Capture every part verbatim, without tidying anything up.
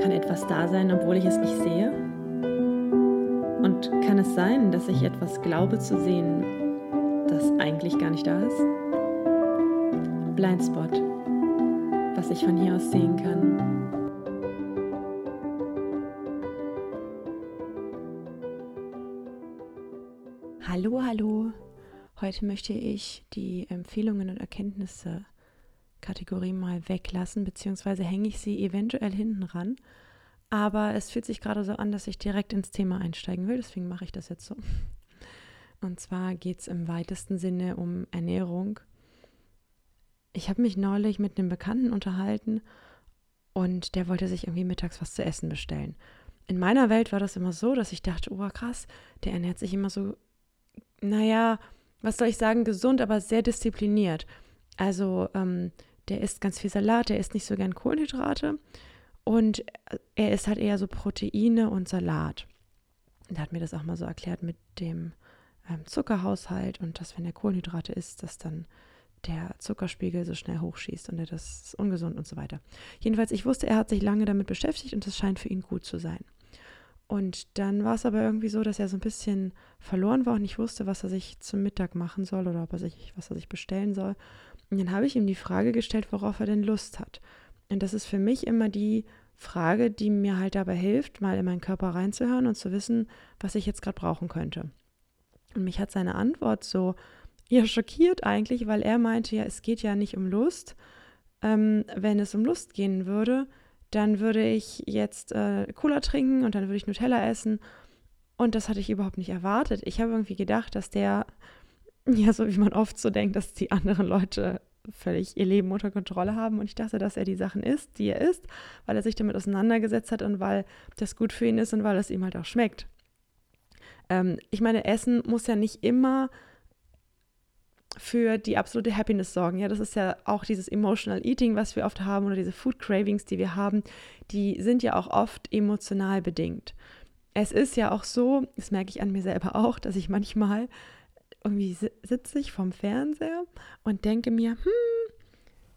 Kann etwas da sein, obwohl ich es nicht sehe? Und kann es sein, dass ich etwas glaube zu sehen, das eigentlich gar nicht da ist? Blindspot, was ich von hier aus sehen kann. Hallo, hallo. Heute möchte ich die Empfehlungen und Erkenntnisse Kategorie mal weglassen, beziehungsweise hänge ich sie eventuell hinten ran. Aber es fühlt sich gerade so an, dass ich direkt ins Thema einsteigen will, deswegen mache ich das jetzt so. Und zwar geht es im weitesten Sinne um Ernährung. Ich habe mich neulich mit einem Bekannten unterhalten und der wollte sich irgendwie mittags was zu essen bestellen. In meiner Welt war das immer so, dass ich dachte, oh krass, der ernährt sich immer so, naja, was soll ich sagen, gesund, aber sehr diszipliniert. Also ähm, der isst ganz viel Salat, der isst nicht so gern Kohlenhydrate und er isst halt eher so Proteine und Salat. Und er hat mir das auch mal so erklärt mit dem ähm, Zuckerhaushalt und dass, wenn er Kohlenhydrate isst, dass dann der Zuckerspiegel so schnell hochschießt und er das ist ungesund und so weiter. Jedenfalls, ich wusste, er hat sich lange damit beschäftigt und das scheint für ihn gut zu sein. Und dann war es aber irgendwie so, dass er so ein bisschen verloren war und nicht wusste, was er sich zum Mittag machen soll oder ob er sich, was er sich bestellen soll. Und dann habe ich ihm die Frage gestellt, worauf er denn Lust hat. Und das ist für mich immer die Frage, die mir halt dabei hilft, mal in meinen Körper reinzuhören und zu wissen, was ich jetzt gerade brauchen könnte. Und mich hat seine Antwort so ja schockiert eigentlich, weil er meinte, ja, es geht ja nicht um Lust. Ähm, wenn es um Lust gehen würde, dann würde ich jetzt äh, Cola trinken und dann würde ich Nutella essen. Und das hatte ich überhaupt nicht erwartet. Ich habe irgendwie gedacht, dass der, ja, so wie man oft so denkt, dass die anderen Leute völlig ihr Leben unter Kontrolle haben. Und ich dachte, dass er die Sachen isst, die er isst, weil er sich damit auseinandergesetzt hat und weil das gut für ihn ist und weil es ihm halt auch schmeckt. Ähm, ich meine, Essen muss ja nicht immer für die absolute Happiness sorgen. Ja, das ist ja auch dieses Emotional Eating, was wir oft haben, oder diese Food Cravings, die wir haben, die sind ja auch oft emotional bedingt. Es ist ja auch so, das merke ich an mir selber auch, dass ich manchmal irgendwie sitze ich vorm Fernseher und denke mir, hm,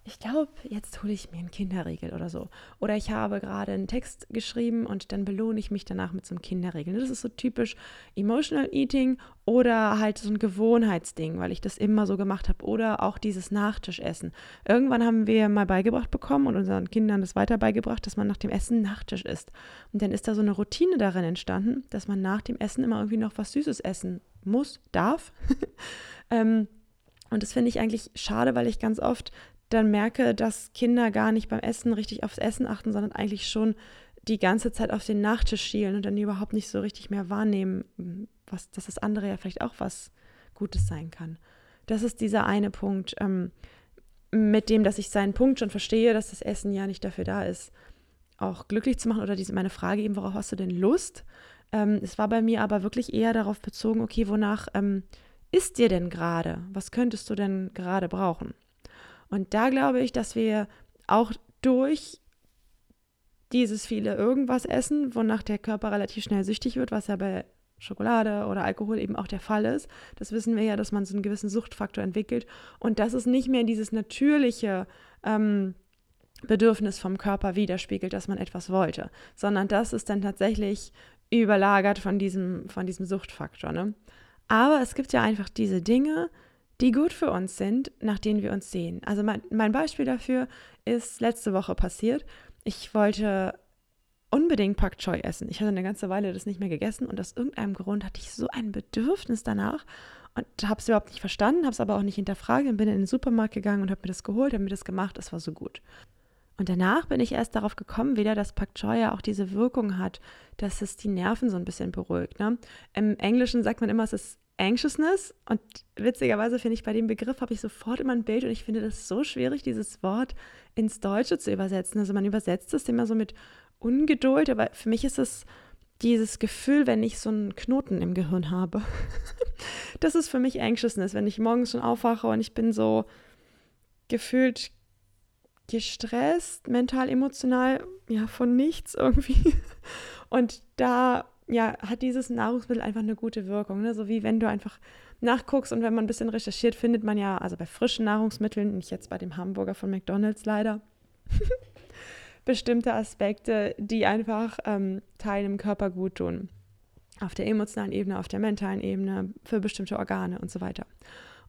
ich glaube, jetzt hole ich mir einen Kinderriegel oder so. Oder ich habe gerade einen Text geschrieben und dann belohne ich mich danach mit so einem Kinderriegel. Das ist so typisch Emotional Eating oder halt so ein Gewohnheitsding, weil ich das immer so gemacht habe. Oder auch dieses Nachtischessen. Irgendwann haben wir mal beigebracht bekommen und unseren Kindern das weiter beigebracht, dass man nach dem Essen Nachtisch isst. Und dann ist da so eine Routine darin entstanden, dass man nach dem Essen immer irgendwie noch was Süßes essen muss, darf. ähm, und das finde ich eigentlich schade, weil ich ganz oft dann merke, dass Kinder gar nicht beim Essen richtig aufs Essen achten, sondern eigentlich schon die ganze Zeit auf den Nachtisch schielen und dann überhaupt nicht so richtig mehr wahrnehmen, was, dass das andere ja vielleicht auch was Gutes sein kann. Das ist dieser eine Punkt, ähm, mit dem, dass ich seinen Punkt schon verstehe, dass das Essen ja nicht dafür da ist, auch glücklich zu machen, oder diese, meine Frage eben, worauf hast du denn Lust? Ähm, es war bei mir aber wirklich eher darauf bezogen, okay, wonach ähm, ist dir denn gerade? Was könntest du denn gerade brauchen? Und da glaube ich, dass wir auch durch dieses viele irgendwas essen, wonach der Körper relativ schnell süchtig wird, was ja bei Schokolade oder Alkohol eben auch der Fall ist. Das wissen wir ja, dass man so einen gewissen Suchtfaktor entwickelt. Und das ist nicht mehr dieses natürliche ähm, Bedürfnis vom Körper widerspiegelt, dass man etwas wollte, sondern das ist dann tatsächlich überlagert von diesem, von diesem Suchtfaktor, ne? Aber es gibt ja einfach diese Dinge, die gut für uns sind, nach denen wir uns sehen. Also mein, mein Beispiel dafür ist letzte Woche passiert. Ich wollte unbedingt Pak Choi essen. Ich hatte eine ganze Weile das nicht mehr gegessen und aus irgendeinem Grund hatte ich so ein Bedürfnis danach und habe es überhaupt nicht verstanden, habe es aber auch nicht hinterfragt und bin in den Supermarkt gegangen und habe mir das geholt, habe mir das gemacht, es war so gut. Und danach bin ich erst darauf gekommen, wieder, dass Pak Choi ja auch diese Wirkung hat, dass es die Nerven so ein bisschen beruhigt, ne? Im Englischen sagt man immer, es ist Anxiousness, und witzigerweise finde ich, bei dem Begriff habe ich sofort immer ein Bild und ich finde das so schwierig, dieses Wort ins Deutsche zu übersetzen. Also man übersetzt es immer so mit Ungeduld, aber für mich ist es dieses Gefühl, wenn ich so einen Knoten im Gehirn habe. Das ist für mich Anxiousness, wenn ich morgens schon aufwache und ich bin so gefühlt gestresst, mental, emotional, ja, von nichts irgendwie. Und da ja, hat dieses Nahrungsmittel einfach eine gute Wirkung, ne? So wie wenn du einfach nachguckst und wenn man ein bisschen recherchiert, findet man ja, also bei frischen Nahrungsmitteln, nicht jetzt bei dem Hamburger von McDonald's leider, bestimmte Aspekte, die einfach ähm, Teilen im Körper gut tun. Auf der emotionalen Ebene, auf der mentalen Ebene, für bestimmte Organe und so weiter.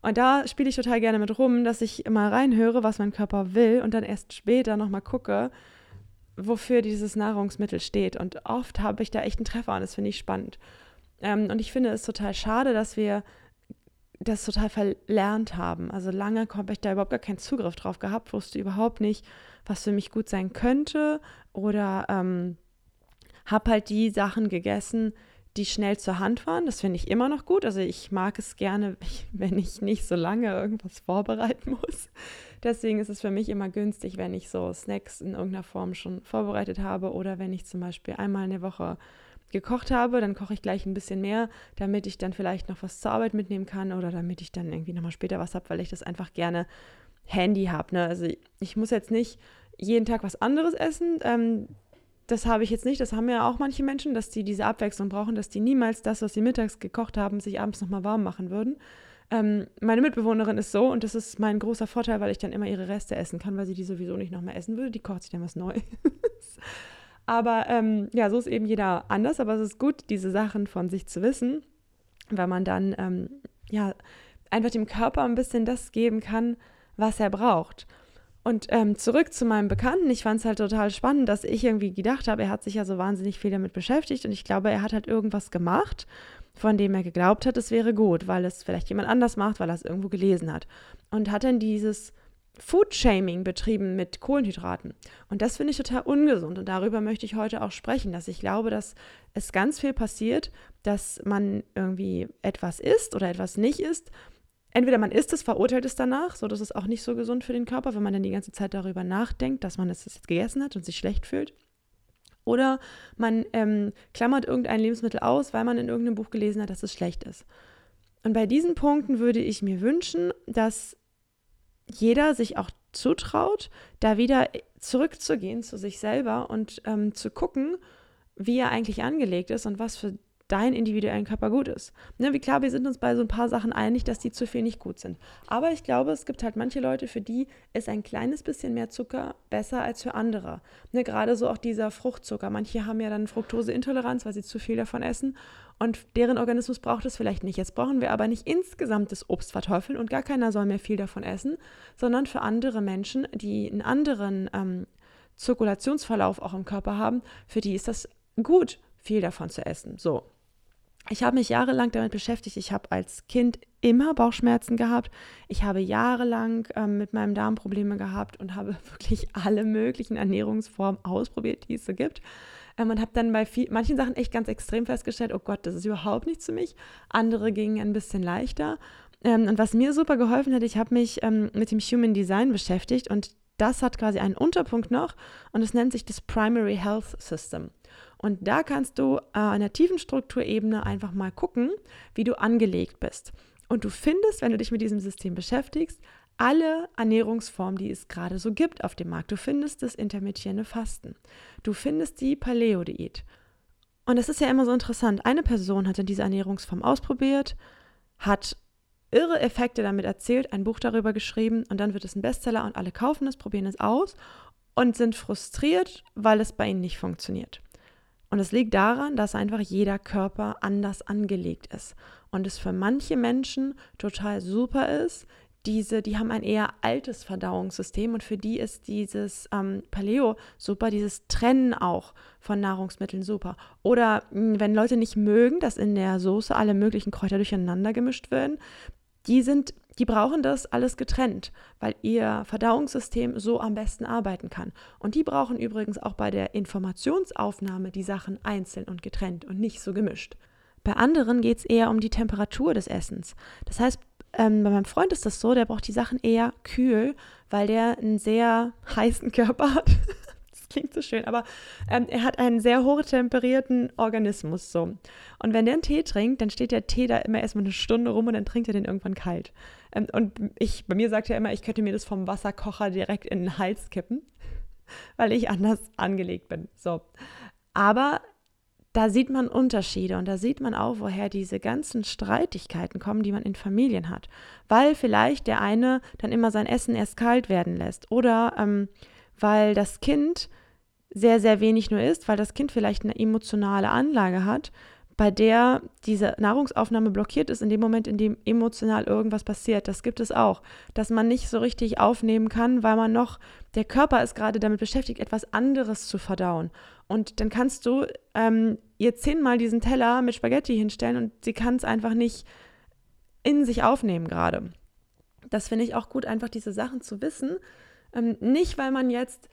Und da spiele ich total gerne mit rum, dass ich immer reinhöre, was mein Körper will und dann erst später nochmal gucke, wofür dieses Nahrungsmittel steht. Und oft habe ich da echt einen Treffer und das finde ich spannend. Ähm, und ich finde es total schade, dass wir das total verlernt haben. Also lange habe ich da überhaupt gar keinen Zugriff drauf gehabt, wusste überhaupt nicht, was für mich gut sein könnte oder ähm, habe halt die Sachen gegessen, die schnell zur Hand waren. Das finde ich immer noch gut. Also ich mag es gerne, wenn ich nicht so lange irgendwas vorbereiten muss. Deswegen ist es für mich immer günstig, wenn ich so Snacks in irgendeiner Form schon vorbereitet habe oder wenn ich zum Beispiel einmal in der Woche gekocht habe, dann koche ich gleich ein bisschen mehr, damit ich dann vielleicht noch was zur Arbeit mitnehmen kann oder damit ich dann irgendwie nochmal später was habe, weil ich das einfach gerne Handy habe. Ne? Also ich, ich muss jetzt nicht jeden Tag was anderes essen, ähm, das habe ich jetzt nicht, das haben ja auch manche Menschen, dass die diese Abwechslung brauchen, dass die niemals das, was sie mittags gekocht haben, sich abends nochmal warm machen würden. Ähm, meine Mitbewohnerin ist so und das ist mein großer Vorteil, weil ich dann immer ihre Reste essen kann, weil sie die sowieso nicht nochmal essen würde, die kocht sich dann was Neues. Aber ähm, ja, so ist eben jeder anders, aber es ist gut, diese Sachen von sich zu wissen, weil man dann ähm, ja, einfach dem Körper ein bisschen das geben kann, was er braucht. Und ähm, zurück zu meinem Bekannten, ich fand es halt total spannend, dass ich irgendwie gedacht habe, er hat sich ja so wahnsinnig viel damit beschäftigt und ich glaube, er hat halt irgendwas gemacht, von dem er geglaubt hat, es wäre gut, weil es vielleicht jemand anders macht, weil er es irgendwo gelesen hat. Und hat dann dieses Food-Shaming betrieben mit Kohlenhydraten. Und das finde ich total ungesund und darüber möchte ich heute auch sprechen, dass ich glaube, dass es ganz viel passiert, dass man irgendwie etwas isst oder etwas nicht isst. Entweder man isst es, verurteilt es danach, so dass es auch nicht so gesund für den Körper, wenn man dann die ganze Zeit darüber nachdenkt, dass man es jetzt gegessen hat und sich schlecht fühlt. Oder man ähm, klammert irgendein Lebensmittel aus, weil man in irgendeinem Buch gelesen hat, dass es schlecht ist. Und bei diesen Punkten würde ich mir wünschen, dass jeder sich auch zutraut, da wieder zurückzugehen zu sich selber und ähm, zu gucken, wie er eigentlich angelegt ist und was für dein individuellen Körper gut ist. Ne, wie klar, wir sind uns bei so ein paar Sachen einig, dass die zu viel nicht gut sind. Aber ich glaube, es gibt halt manche Leute, für die ist ein kleines bisschen mehr Zucker besser als für andere. Ne, gerade so auch dieser Fruchtzucker. Manche haben ja dann Fruktoseintoleranz, weil sie zu viel davon essen und deren Organismus braucht es vielleicht nicht. Jetzt brauchen wir aber nicht insgesamt das Obst verteufeln und gar keiner soll mehr viel davon essen, sondern für andere Menschen, die einen anderen ähm, Zirkulationsverlauf auch im Körper haben, für die ist das gut, viel davon zu essen. So. Ich habe mich jahrelang damit beschäftigt. Ich habe als Kind immer Bauchschmerzen gehabt. Ich habe jahrelang ähm, mit meinem Darm Probleme gehabt und habe wirklich alle möglichen Ernährungsformen ausprobiert, die es so gibt. Ähm, und habe dann bei viel, manchen Sachen echt ganz extrem festgestellt, oh Gott, das ist überhaupt nichts für mich. Andere gingen ein bisschen leichter. Ähm, und was mir super geholfen hat, ich habe mich ähm, mit dem Human Design beschäftigt und das hat quasi einen Unterpunkt noch und es nennt sich das Primary Health System. Und da kannst du äh, an der tiefen Strukturebene einfach mal gucken, wie du angelegt bist. Und du findest, wenn du dich mit diesem System beschäftigst, alle Ernährungsformen, die es gerade so gibt auf dem Markt. Du findest das intermittierende Fasten. Du findest die Paleo-Diät. Und das ist ja immer so interessant. Eine Person hat dann diese Ernährungsform ausprobiert, hat irre Effekte damit erzählt, ein Buch darüber geschrieben und dann wird es ein Bestseller und alle kaufen es, probieren es aus und sind frustriert, weil es bei ihnen nicht funktioniert. Und es liegt daran, dass einfach jeder Körper anders angelegt ist und es für manche Menschen total super ist. Diese, die haben ein eher altes Verdauungssystem und für die ist dieses ähm, Paleo super, dieses Trennen auch von Nahrungsmitteln super. Oder mh, wenn Leute nicht mögen, dass in der Soße alle möglichen Kräuter durcheinander gemischt werden, die sind, die brauchen das alles getrennt, weil ihr Verdauungssystem so am besten arbeiten kann. Und die brauchen übrigens auch bei der Informationsaufnahme die Sachen einzeln und getrennt und nicht so gemischt. Bei anderen geht es eher um die Temperatur des Essens. Das heißt, Ähm, bei meinem Freund ist das so, der braucht die Sachen eher kühl, weil der einen sehr heißen Körper hat. Das klingt so schön, aber ähm, er hat einen sehr hochtemperierten Organismus so. Und wenn der einen Tee trinkt, dann steht der Tee da immer erstmal eine Stunde rum und dann trinkt er den irgendwann kalt. Ähm, und ich, bei mir sagt er immer, ich könnte mir das vom Wasserkocher direkt in den Hals kippen, weil ich anders angelegt bin. So. Aber da sieht man Unterschiede und da sieht man auch, woher diese ganzen Streitigkeiten kommen, die man in Familien hat. Weil vielleicht der eine dann immer sein Essen erst kalt werden lässt oder ähm, weil das Kind sehr, sehr wenig nur isst, weil das Kind vielleicht eine emotionale Anlage hat, bei der diese Nahrungsaufnahme blockiert ist in dem Moment, in dem emotional irgendwas passiert. Das gibt es auch, dass man nicht so richtig aufnehmen kann, weil man noch, der Körper ist gerade damit beschäftigt, etwas anderes zu verdauen. Und dann kannst du ähm, ihr zehnmal diesen Teller mit Spaghetti hinstellen und sie kann es einfach nicht in sich aufnehmen gerade. Das finde ich auch gut, einfach diese Sachen zu wissen. Ähm, nicht, weil man jetzt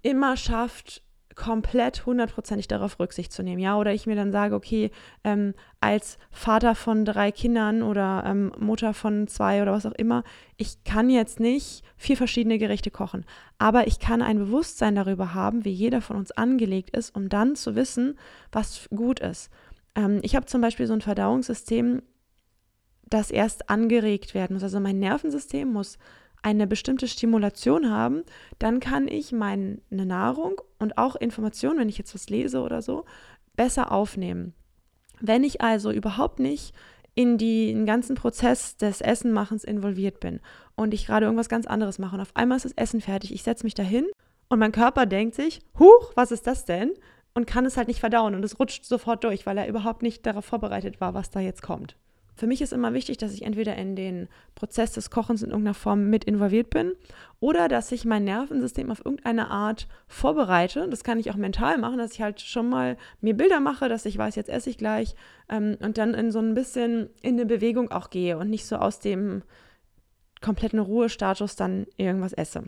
immer schafft, komplett hundertprozentig darauf Rücksicht zu nehmen, ja, oder ich mir dann sage, okay, ähm, als Vater von drei Kindern oder ähm, Mutter von zwei oder was auch immer, ich kann jetzt nicht vier verschiedene Gerichte kochen, aber ich kann ein Bewusstsein darüber haben, wie jeder von uns angelegt ist, um dann zu wissen, was gut ist. Ähm, ich habe zum Beispiel so ein Verdauungssystem, das erst angeregt werden muss, also mein Nervensystem muss eine bestimmte Stimulation haben, dann kann ich meine Nahrung und auch Informationen, wenn ich jetzt was lese oder so, besser aufnehmen. Wenn ich also überhaupt nicht in die, den ganzen Prozess des Essenmachens involviert bin und ich gerade irgendwas ganz anderes mache und auf einmal ist das Essen fertig, ich setze mich dahin und mein Körper denkt sich, huch, was ist das denn? Und kann es halt nicht verdauen und es rutscht sofort durch, weil er überhaupt nicht darauf vorbereitet war, was da jetzt kommt. Für mich ist immer wichtig, dass ich entweder in den Prozess des Kochens in irgendeiner Form mit involviert bin oder dass ich mein Nervensystem auf irgendeine Art vorbereite. Das kann ich auch mental machen, dass ich halt schon mal mir Bilder mache, dass ich weiß, jetzt esse ich gleich ähm, und dann in so ein bisschen in eine Bewegung auch gehe und nicht so aus dem kompletten Ruhestatus dann irgendwas esse.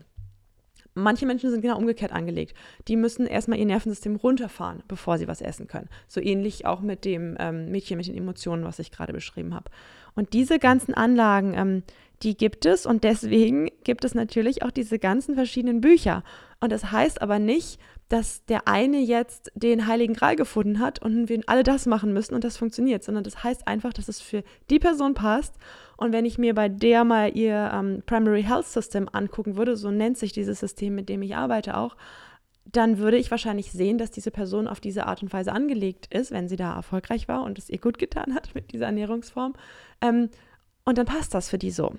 Manche Menschen sind genau umgekehrt angelegt. Die müssen erstmal ihr Nervensystem runterfahren, bevor sie was essen können. So ähnlich auch mit dem ähm, Mädchen mit den Emotionen, was ich gerade beschrieben habe. Und diese ganzen Anlagen, ähm, die gibt es und deswegen gibt es natürlich auch diese ganzen verschiedenen Bücher. Und das heißt aber nicht, dass der eine jetzt den Heiligen Gral gefunden hat und wir alle das machen müssen und das funktioniert, sondern das heißt einfach, dass es für die Person passt. Und wenn ich mir bei der mal ihr ähm, Primary Health System angucken würde, so nennt sich dieses System, mit dem ich arbeite auch, dann würde ich wahrscheinlich sehen, dass diese Person auf diese Art und Weise angelegt ist, wenn sie da erfolgreich war und es ihr gut getan hat mit dieser Ernährungsform. Ähm, und dann passt das für die so.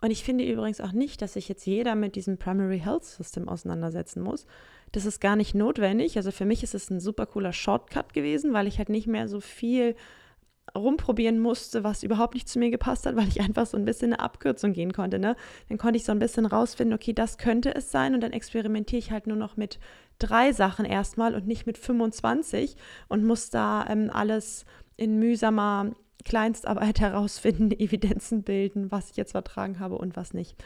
Und ich finde übrigens auch nicht, dass sich jetzt jeder mit diesem Primary Health System auseinandersetzen muss. Das ist gar nicht notwendig. Also für mich ist es ein super cooler Shortcut gewesen, weil ich halt nicht mehr so viel rumprobieren musste, was überhaupt nicht zu mir gepasst hat, weil ich einfach so ein bisschen eine Abkürzung gehen konnte, ne? Dann konnte ich so ein bisschen rausfinden, okay, das könnte es sein und dann experimentiere ich halt nur noch mit drei Sachen erstmal und nicht mit fünfundzwanzig und muss da ähm, alles in mühsamer Kleinstarbeit herausfinden, Evidenzen bilden, was ich jetzt vertragen habe und was nicht.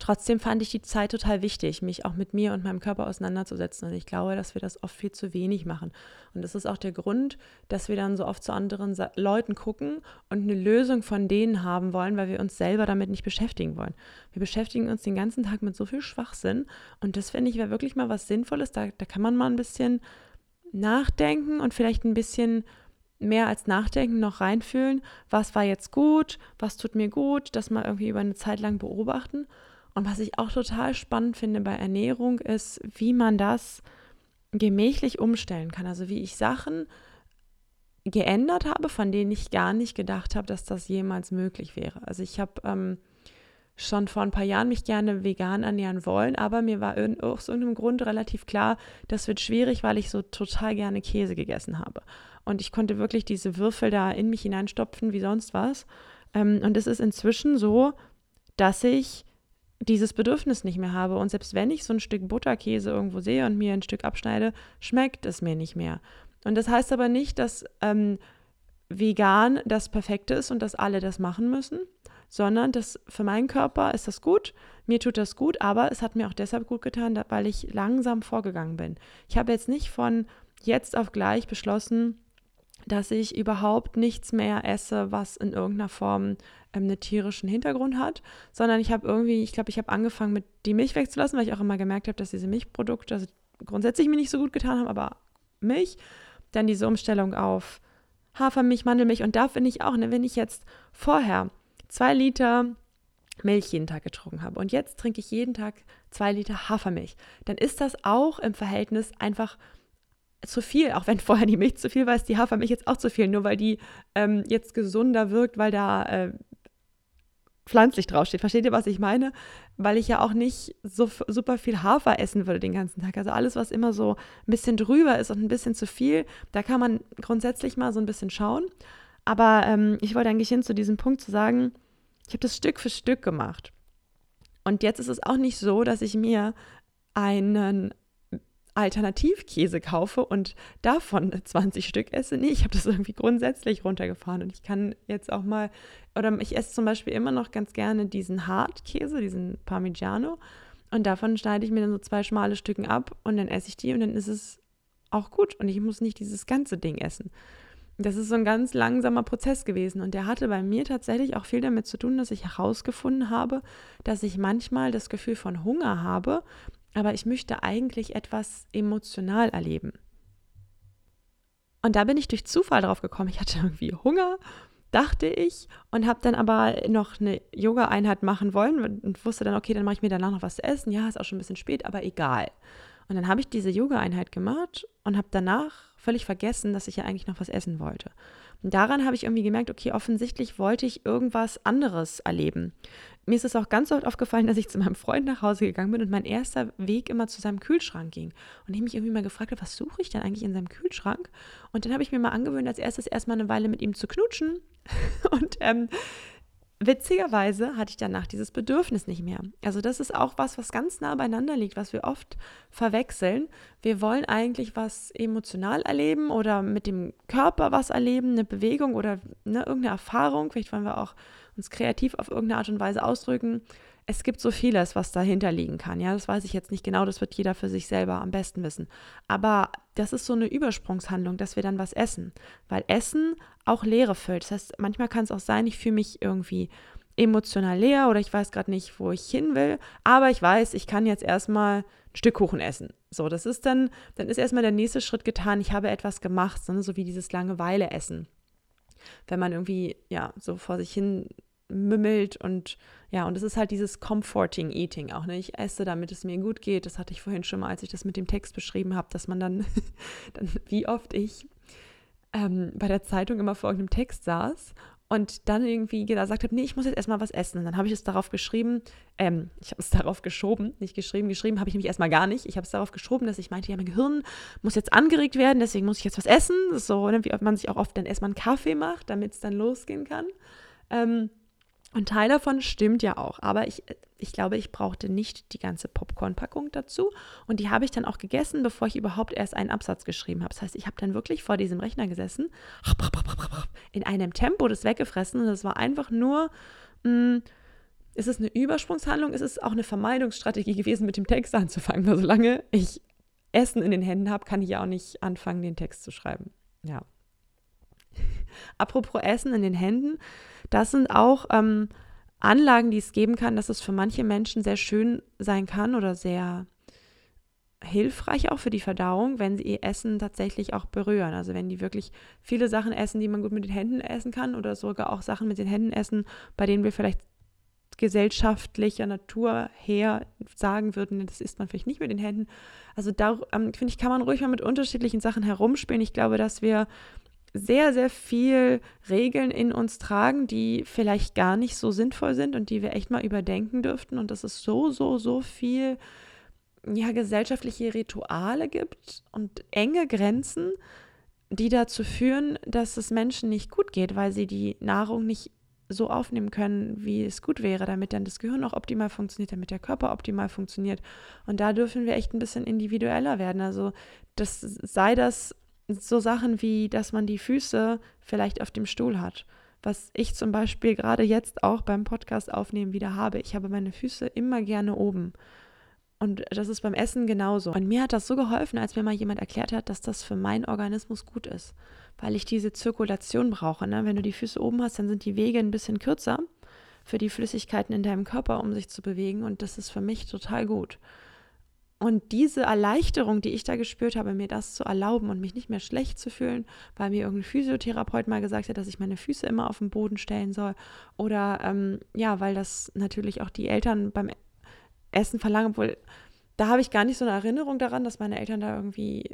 Trotzdem fand ich die Zeit total wichtig, mich auch mit mir und meinem Körper auseinanderzusetzen. Und ich glaube, dass wir das oft viel zu wenig machen. Und das ist auch der Grund, dass wir dann so oft zu anderen Sa- Leuten gucken und eine Lösung von denen haben wollen, weil wir uns selber damit nicht beschäftigen wollen. Wir beschäftigen uns den ganzen Tag mit so viel Schwachsinn. Und das, finde ich, wäre wirklich mal was Sinnvolles. Da, da kann man mal ein bisschen nachdenken und vielleicht ein bisschen mehr als nachdenken, noch reinfühlen. Was war jetzt gut? Was tut mir gut? Das mal irgendwie über eine Zeit lang beobachten. Und was ich auch total spannend finde bei Ernährung ist, wie man das gemächlich umstellen kann. Also wie ich Sachen geändert habe, von denen ich gar nicht gedacht habe, dass das jemals möglich wäre. Also ich habe ähm, schon vor ein paar Jahren mich gerne vegan ernähren wollen, aber mir war ir- aus irgendeinem Grund relativ klar, das wird schwierig, weil ich so total gerne Käse gegessen habe. Und ich konnte wirklich diese Würfel da in mich hineinstopfen wie sonst was. Ähm, und es ist inzwischen so, dass ich dieses Bedürfnis nicht mehr habe. Und selbst wenn ich so ein Stück Butterkäse irgendwo sehe und mir ein Stück abschneide, schmeckt es mir nicht mehr. Und das heißt aber nicht, dass ähm, vegan das Perfekte ist und dass alle das machen müssen, sondern dass für meinen Körper ist das gut, mir tut das gut, aber es hat mir auch deshalb gut getan, weil ich langsam vorgegangen bin. Ich habe jetzt nicht von jetzt auf gleich beschlossen, dass ich überhaupt nichts mehr esse, was in irgendeiner Form ähm, einen tierischen Hintergrund hat, sondern ich habe irgendwie, ich glaube, ich habe angefangen, mit die Milch wegzulassen, weil ich auch immer gemerkt habe, dass diese Milchprodukte also grundsätzlich mir nicht so gut getan haben, aber Milch, dann diese Umstellung auf Hafermilch, Mandelmilch und da finde ich auch, ne, wenn ich jetzt vorher zwei Liter Milch jeden Tag getrunken habe und jetzt trinke ich jeden Tag zwei Liter Hafermilch, dann ist das auch im Verhältnis einfach zu viel, auch wenn vorher die Milch zu viel war, ist die Hafermilch jetzt auch zu viel, nur weil die ähm, jetzt gesunder wirkt, weil da äh, pflanzlich draufsteht. Versteht ihr, was ich meine? Weil ich ja auch nicht so super viel Hafer essen würde den ganzen Tag. Also alles, was immer so ein bisschen drüber ist und ein bisschen zu viel, da kann man grundsätzlich mal so ein bisschen schauen. Aber ähm, ich wollte eigentlich hin zu diesem Punkt zu sagen, ich habe das Stück für Stück gemacht. Und jetzt ist es auch nicht so, dass ich mir einen Alternativkäse kaufe und davon zwanzig Stück esse. Nee, ich habe das irgendwie grundsätzlich runtergefahren und ich kann jetzt auch mal, oder ich esse zum Beispiel immer noch ganz gerne diesen Hartkäse, diesen Parmigiano, und davon schneide ich mir dann so zwei schmale Stücken ab und dann esse ich die und dann ist es auch gut und ich muss nicht dieses ganze Ding essen. Das ist so ein ganz langsamer Prozess gewesen und der hatte bei mir tatsächlich auch viel damit zu tun, dass ich herausgefunden habe, dass ich manchmal das Gefühl von Hunger habe, aber ich möchte eigentlich etwas emotional erleben. Und da bin ich durch Zufall drauf gekommen. Ich hatte irgendwie Hunger, dachte ich, und habe dann aber noch eine Yoga-Einheit machen wollen und wusste dann, okay, dann mache ich mir danach noch was zu essen. Ja, ist auch schon ein bisschen spät, aber egal. Und dann habe ich diese Yoga-Einheit gemacht und habe danach völlig vergessen, dass ich ja eigentlich noch was essen wollte. Und daran habe ich irgendwie gemerkt, okay, offensichtlich wollte ich irgendwas anderes erleben. Mir ist es auch ganz oft aufgefallen, dass ich zu meinem Freund nach Hause gegangen bin und mein erster Weg immer zu seinem Kühlschrank ging. Und ich mich irgendwie mal gefragt habe, was suche ich denn eigentlich in seinem Kühlschrank? Und dann habe ich mir mal angewöhnt, als erstes erstmal eine Weile mit ihm zu knutschen. Und ähm, witzigerweise hatte ich danach dieses Bedürfnis nicht mehr. Also das ist auch was, was ganz nah beieinander liegt, was wir oft verwechseln. Wir wollen eigentlich was emotional erleben oder mit dem Körper was erleben, eine Bewegung oder ne, irgendeine Erfahrung. Vielleicht wollen wir auch uns kreativ auf irgendeine Art und Weise ausdrücken. Es gibt so vieles, was dahinter liegen kann. Ja, das weiß ich jetzt nicht genau, das wird jeder für sich selber am besten wissen. Aber das ist so eine Übersprungshandlung, dass wir dann was essen, weil Essen auch Leere füllt. Das heißt, manchmal kann es auch sein, ich fühle mich irgendwie emotional leer oder ich weiß gerade nicht, wo ich hin will, aber ich weiß, ich kann jetzt erstmal ein Stück Kuchen essen. So, das ist dann, dann ist erstmal der nächste Schritt getan, ich habe etwas gemacht, so wie dieses Langeweile-Essen. Wenn man irgendwie, ja, so vor sich hin mümmelt und ja, und es ist halt dieses Comforting Eating auch, ne? Ich esse, damit es mir gut geht. Das hatte ich vorhin schon mal, als ich das mit dem Text beschrieben habe, dass man dann, dann wie oft ich ähm, bei der Zeitung immer vor irgendeinem Text saß und dann irgendwie gesagt habe, nee, ich muss jetzt erstmal was essen. Und dann habe ich es darauf geschrieben, ähm, ich habe es darauf geschoben, nicht geschrieben, geschrieben habe ich nämlich erstmal gar nicht. Ich habe es darauf geschoben, dass ich meinte, ja, mein Gehirn muss jetzt angeregt werden, deswegen muss ich jetzt was essen. Das ist so, ne? Wie man sich auch oft dann erstmal einen Kaffee macht, damit es dann losgehen kann. Ähm, Und Teil davon stimmt ja auch, aber ich, ich glaube, ich brauchte nicht die ganze Popcorn-Packung dazu und die habe ich dann auch gegessen, bevor ich überhaupt erst einen Absatz geschrieben habe. Das heißt, ich habe dann wirklich vor diesem Rechner gesessen, in einem Tempo das weggefressen und das war einfach nur, mh, ist es eine Übersprungshandlung, ist es auch eine Vermeidungsstrategie gewesen, mit dem Text anzufangen, weil solange ich Essen in den Händen habe, kann ich ja auch nicht anfangen, den Text zu schreiben, ja. Apropos Essen in den Händen, das sind auch ähm, Anlagen, die es geben kann, dass es für manche Menschen sehr schön sein kann oder sehr hilfreich auch für die Verdauung, wenn sie ihr Essen tatsächlich auch berühren. Also wenn die wirklich viele Sachen essen, die man gut mit den Händen essen kann oder sogar auch Sachen mit den Händen essen, bei denen wir vielleicht gesellschaftlicher Natur her sagen würden, das isst man vielleicht nicht mit den Händen. Also da ähm, finde ich, kann man ruhig mal mit unterschiedlichen Sachen herumspielen. Ich glaube, dass wir sehr, sehr viel Regeln in uns tragen, die vielleicht gar nicht so sinnvoll sind und die wir echt mal überdenken dürften und dass es so, so, so viel ja, gesellschaftliche Rituale gibt und enge Grenzen, die dazu führen, dass es Menschen nicht gut geht, weil sie die Nahrung nicht so aufnehmen können, wie es gut wäre, damit dann das Gehirn auch optimal funktioniert, damit der Körper optimal funktioniert. Und da dürfen wir echt ein bisschen individueller werden. Also das sei das so Sachen wie, dass man die Füße vielleicht auf dem Stuhl hat, was ich zum Beispiel gerade jetzt auch beim Podcast aufnehmen wieder habe. Ich habe meine Füße immer gerne oben und das ist beim Essen genauso. Und mir hat das so geholfen, als mir mal jemand erklärt hat, dass das für meinen Organismus gut ist, weil ich diese Zirkulation brauche. Ne? Wenn du die Füße oben hast, dann sind die Wege ein bisschen kürzer für die Flüssigkeiten in deinem Körper, um sich zu bewegen und das ist für mich total gut. Und diese Erleichterung, die ich da gespürt habe, mir das zu erlauben und mich nicht mehr schlecht zu fühlen, weil mir irgendein Physiotherapeut mal gesagt hat, dass ich meine Füße immer auf den Boden stellen soll oder ähm, ja, weil das natürlich auch die Eltern beim Essen verlangen, obwohl da habe ich gar nicht so eine Erinnerung daran, dass meine Eltern da irgendwie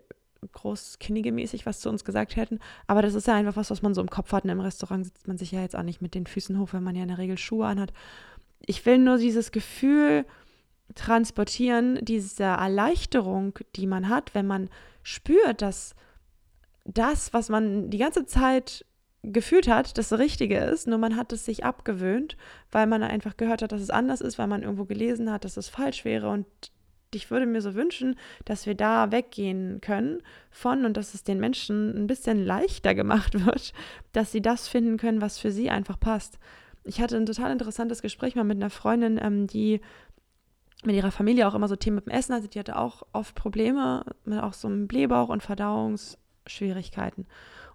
großkinnigemäßig was zu uns gesagt hätten. Aber das ist ja einfach was, was man so im Kopf hat. Und im Restaurant sitzt man sich ja jetzt auch nicht mit den Füßen hoch, wenn man ja in der Regel Schuhe anhat. Ich will nur dieses Gefühl transportieren, diese Erleichterung, die man hat, wenn man spürt, dass das, was man die ganze Zeit gefühlt hat, das Richtige ist, nur man hat es sich abgewöhnt, weil man einfach gehört hat, dass es anders ist, weil man irgendwo gelesen hat, dass es falsch wäre. Und ich würde mir so wünschen, dass wir da weggehen können von und dass es den Menschen ein bisschen leichter gemacht wird, dass sie das finden können, was für sie einfach passt. Ich hatte ein total interessantes Gespräch mal mit einer Freundin, ähm, die mit ihrer Familie auch immer so Themen mit dem Essen hatte. Die hatte auch oft Probleme mit auch so einem Blähbauch und Verdauungsschwierigkeiten.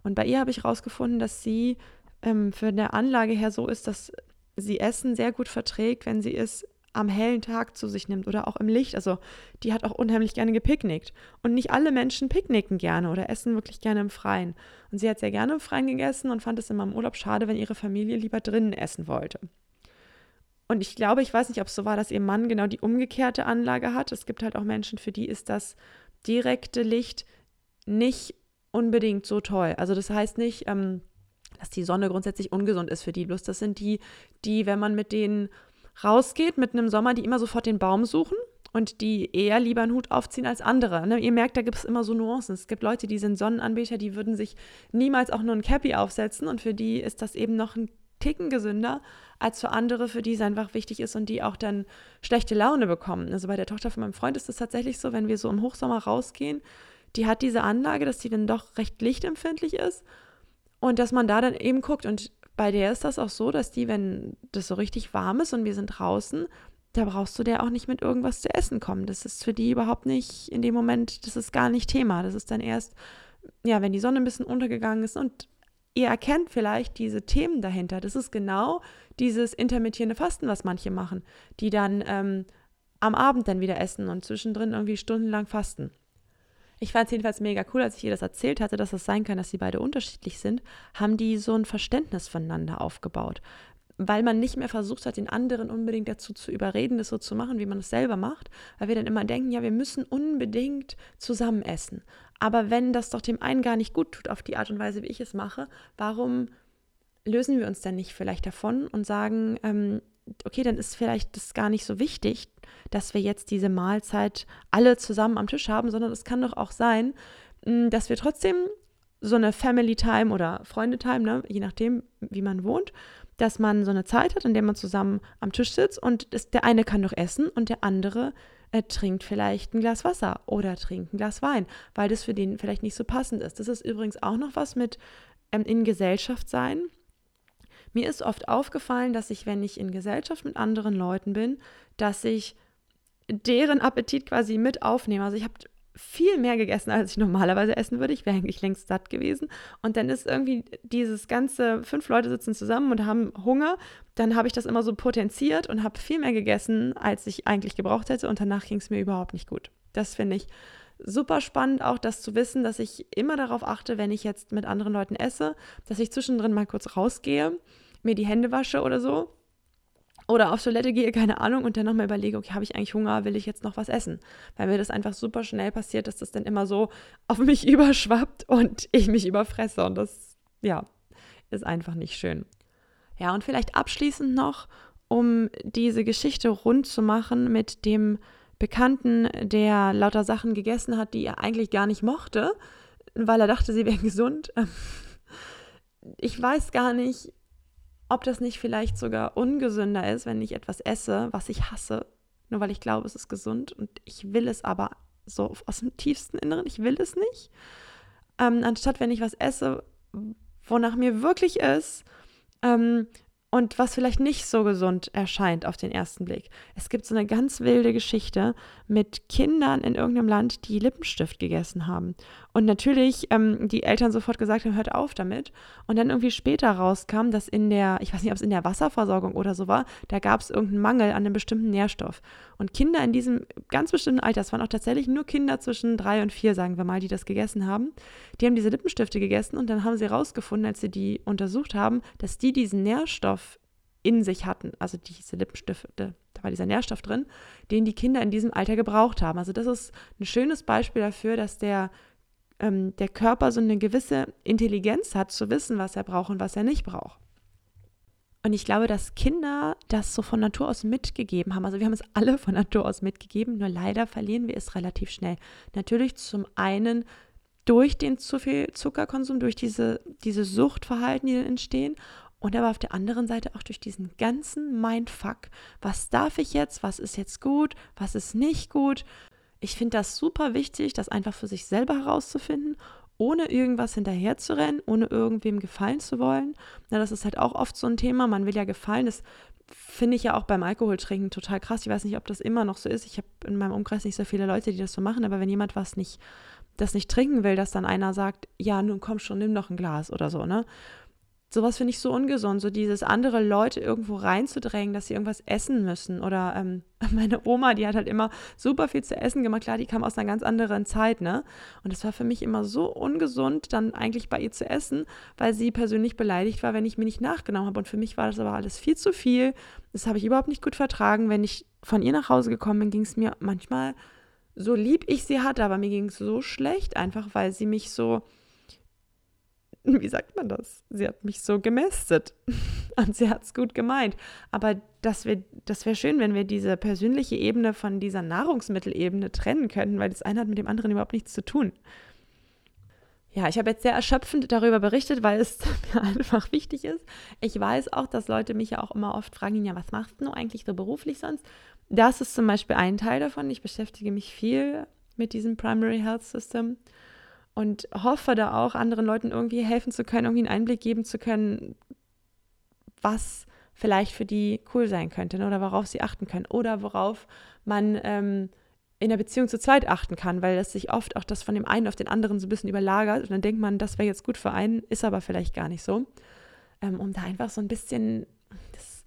Und bei ihr habe ich rausgefunden, dass sie ähm, von der Anlage her so ist, dass sie Essen sehr gut verträgt, wenn sie es am hellen Tag zu sich nimmt oder auch im Licht. Also die hat auch unheimlich gerne gepicknickt. Und nicht alle Menschen picknicken gerne oder essen wirklich gerne im Freien. Und sie hat sehr gerne im Freien gegessen und fand es immer im Urlaub schade, wenn ihre Familie lieber drinnen essen wollte. Und ich glaube, ich weiß nicht, ob es so war, dass ihr Mann genau die umgekehrte Anlage hat. Es gibt halt auch Menschen, für die ist das direkte Licht nicht unbedingt so toll. Also das heißt nicht, ähm, dass die Sonne grundsätzlich ungesund ist für die. Bloß das sind die, die, wenn man mit denen rausgeht, mit einem Sommer, die immer sofort den Baum suchen und die eher lieber einen Hut aufziehen als andere. Ne? Ihr merkt, da gibt es immer so Nuancen. Es gibt Leute, die sind Sonnenanbeter, die würden sich niemals auch nur ein Cappy aufsetzen. Und für die ist das eben noch ein Ticken gesünder als für andere, für die es einfach wichtig ist und die auch dann schlechte Laune bekommen. Also bei der Tochter von meinem Freund ist es tatsächlich so, wenn wir so im Hochsommer rausgehen, die hat diese Anlage, dass die dann doch recht lichtempfindlich ist und dass man da dann eben guckt. Und bei der ist das auch so, dass die, wenn das so richtig warm ist und wir sind draußen, da brauchst du der auch nicht mit irgendwas zu essen kommen. Das ist für die überhaupt nicht in dem Moment, das ist gar nicht Thema. Das ist dann erst, ja, wenn die Sonne ein bisschen untergegangen ist und ihr erkennt vielleicht diese Themen dahinter. Das ist genau dieses intermittierende Fasten, was manche machen, die dann ähm, am Abend dann wieder essen und zwischendrin irgendwie stundenlang fasten. Ich fand es jedenfalls mega cool, als ich ihr das erzählt hatte, dass es sein kann, dass sie beide unterschiedlich sind, haben die so ein Verständnis voneinander aufgebaut, weil man nicht mehr versucht hat, den anderen unbedingt dazu zu überreden, das so zu machen, wie man es selber macht, weil wir dann immer denken, ja, wir müssen unbedingt zusammen essen. Aber wenn das doch dem einen gar nicht gut tut, auf die Art und Weise, wie ich es mache, warum lösen wir uns dann nicht vielleicht davon und sagen, ähm, okay, dann ist vielleicht das gar nicht so wichtig, dass wir jetzt diese Mahlzeit alle zusammen am Tisch haben, sondern es kann doch auch sein, dass wir trotzdem so eine Family Time oder Freunde Time, ne, je nachdem, wie man wohnt, dass man so eine Zeit hat, in der man zusammen am Tisch sitzt und das, der eine kann doch essen und der andere äh, trinkt vielleicht ein Glas Wasser oder trinkt ein Glas Wein, weil das für den vielleicht nicht so passend ist. Das ist übrigens auch noch was mit ähm, in Gesellschaft sein. Mir ist oft aufgefallen, dass ich, wenn ich in Gesellschaft mit anderen Leuten bin, dass ich deren Appetit quasi mit aufnehme. Also ich habe viel mehr gegessen, als ich normalerweise essen würde. Ich wäre eigentlich längst satt gewesen. Und dann ist irgendwie dieses ganze, fünf Leute sitzen zusammen und haben Hunger. Dann habe ich das immer so potenziert und habe viel mehr gegessen, als ich eigentlich gebraucht hätte. Und danach ging es mir überhaupt nicht gut. Das finde ich super spannend, auch das zu wissen, dass ich immer darauf achte, wenn ich jetzt mit anderen Leuten esse, dass ich zwischendrin mal kurz rausgehe, mir die Hände wasche oder so. Oder auf Toilette gehe, keine Ahnung, und dann nochmal überlege, okay, habe ich eigentlich Hunger, will ich jetzt noch was essen? Weil mir das einfach super schnell passiert, dass das dann immer so auf mich überschwappt und ich mich überfresse. Und das, ja, ist einfach nicht schön. Ja, und vielleicht abschließend noch, um diese Geschichte rund zu machen mit dem Bekannten, der lauter Sachen gegessen hat, die er eigentlich gar nicht mochte, weil er dachte, sie wären gesund. Ich weiß gar nicht, ob das nicht vielleicht sogar ungesünder ist, wenn ich etwas esse, was ich hasse, nur weil ich glaube, es ist gesund und ich will es aber so aus dem tiefsten Inneren, ich will es nicht. Ähm, anstatt wenn ich was esse, wonach mir wirklich ist ähm, und was vielleicht nicht so gesund erscheint auf den ersten Blick. Es gibt so eine ganz wilde Geschichte mit Kindern in irgendeinem Land, die Lippenstift gegessen haben. Und natürlich ähm, die Eltern sofort gesagt haben, hört auf damit. Und dann irgendwie später rauskam, dass in der, ich weiß nicht, ob es in der Wasserversorgung oder so war, da gab es irgendeinen Mangel an einem bestimmten Nährstoff. Und Kinder in diesem ganz bestimmten Alter, es waren auch tatsächlich nur Kinder zwischen drei und vier, sagen wir mal, die das gegessen haben, die haben diese Lippenstifte gegessen und dann haben sie rausgefunden, als sie die untersucht haben, dass die diesen Nährstoff in sich hatten, also diese Lippenstifte, da war dieser Nährstoff drin, den die Kinder in diesem Alter gebraucht haben. Also das ist ein schönes Beispiel dafür, dass der ähm, der Körper so eine gewisse Intelligenz hat, zu wissen, was er braucht und was er nicht braucht. Und ich glaube, dass Kinder das so von Natur aus mitgegeben haben. Also wir haben es alle von Natur aus mitgegeben, nur leider verlieren wir es relativ schnell. Natürlich zum einen durch den zu viel Zuckerkonsum, durch diese, diese Suchtverhalten, die dann entstehen. Und aber auf der anderen Seite auch durch diesen ganzen Mindfuck. Was darf ich jetzt? Was ist jetzt gut? Was ist nicht gut? Ich finde das super wichtig, das einfach für sich selber herauszufinden, ohne irgendwas hinterherzurennen, ohne irgendwem gefallen zu wollen. Na, das ist halt auch oft so ein Thema. Man will ja gefallen. Das finde ich ja auch beim Alkoholtrinken total krass. Ich weiß nicht, ob das immer noch so ist. Ich habe in meinem Umkreis nicht so viele Leute, die das so machen. Aber wenn jemand was nicht, das nicht trinken will, dass dann einer sagt, ja, nun komm schon, nimm doch ein Glas oder so, ne? Sowas finde ich so ungesund, so dieses andere Leute irgendwo reinzudrängen, dass sie irgendwas essen müssen. Oder ähm, meine Oma, die hat halt immer super viel zu essen gemacht. Klar, die kam aus einer ganz anderen Zeit, ne? Und das war für mich immer so ungesund, dann eigentlich bei ihr zu essen, weil sie persönlich beleidigt war, wenn ich mir nicht nachgenommen habe. Und für mich war das aber alles viel zu viel. Das habe ich überhaupt nicht gut vertragen. Wenn ich von ihr nach Hause gekommen bin, ging es mir manchmal, so lieb ich sie hatte, aber mir ging es so schlecht, einfach weil sie mich so... Wie sagt man das? Sie hat mich so gemästet und sie hat es gut gemeint. Aber das wäre das wär schön, wenn wir diese persönliche Ebene von dieser Nahrungsmittelebene trennen könnten, weil das eine hat mit dem anderen überhaupt nichts zu tun. Ja, ich habe jetzt sehr erschöpfend darüber berichtet, weil es mir einfach wichtig ist. Ich weiß auch, dass Leute mich ja auch immer oft fragen, ja, was machst du eigentlich so beruflich sonst? Das ist zum Beispiel ein Teil davon. Ich beschäftige mich viel mit diesem Primary Health System. Und hoffe da auch, anderen Leuten irgendwie helfen zu können, irgendwie einen Einblick geben zu können, was vielleicht für die cool sein könnte, ne? Oder worauf sie achten können oder worauf man ähm, in der Beziehung zu zweit achten kann, weil das sich oft auch das von dem einen auf den anderen so ein bisschen überlagert und dann denkt man, das wäre jetzt gut für einen, ist aber vielleicht gar nicht so, ähm, um da einfach so ein bisschen das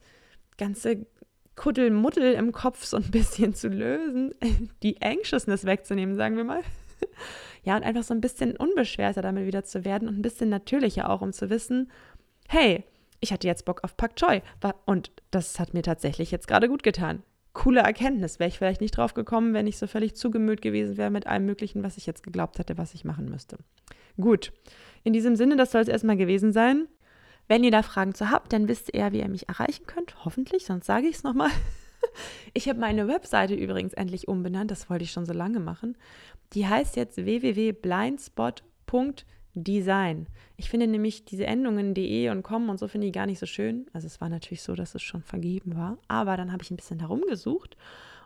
ganze Kuddelmuddel im Kopf so ein bisschen zu lösen, die Anxiousness wegzunehmen, sagen wir mal. Ja, und einfach so ein bisschen unbeschwerter damit wieder zu werden und ein bisschen natürlicher auch, um zu wissen, hey, ich hatte jetzt Bock auf Pak Choi und das hat mir tatsächlich jetzt gerade gut getan. Coole Erkenntnis, wäre ich vielleicht nicht drauf gekommen, wenn ich so völlig zugemüht gewesen wäre mit allem Möglichen, was ich jetzt geglaubt hatte, was ich machen müsste. Gut, in diesem Sinne, das soll es erstmal gewesen sein. Wenn ihr da Fragen zu habt, dann wisst ihr, wie ihr mich erreichen könnt, hoffentlich, sonst sage ich es nochmal. Ich habe meine Webseite übrigens endlich umbenannt, das wollte ich schon so lange machen. Die heißt jetzt w w w punkt blindspot punkt design. Ich finde nämlich diese Endungen .de und .com und so finde ich gar nicht so schön. Also es war natürlich so, dass es schon vergeben war, aber dann habe ich ein bisschen herumgesucht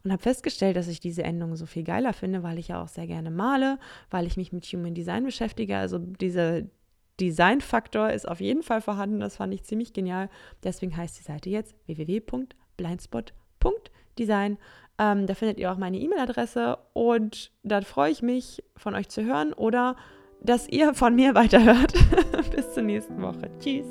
und habe festgestellt, dass ich diese Endungen so viel geiler finde, weil ich ja auch sehr gerne male, weil ich mich mit Human Design beschäftige, also dieser Design-Faktor ist auf jeden Fall vorhanden, das fand ich ziemlich genial. Deswegen heißt die Seite jetzt w w w punkt blindspot punkt design. Ähm, da findet ihr auch meine E-Mail-Adresse und dann freue ich mich, von euch zu hören oder dass ihr von mir weiterhört. Bis zur nächsten Woche. Tschüss.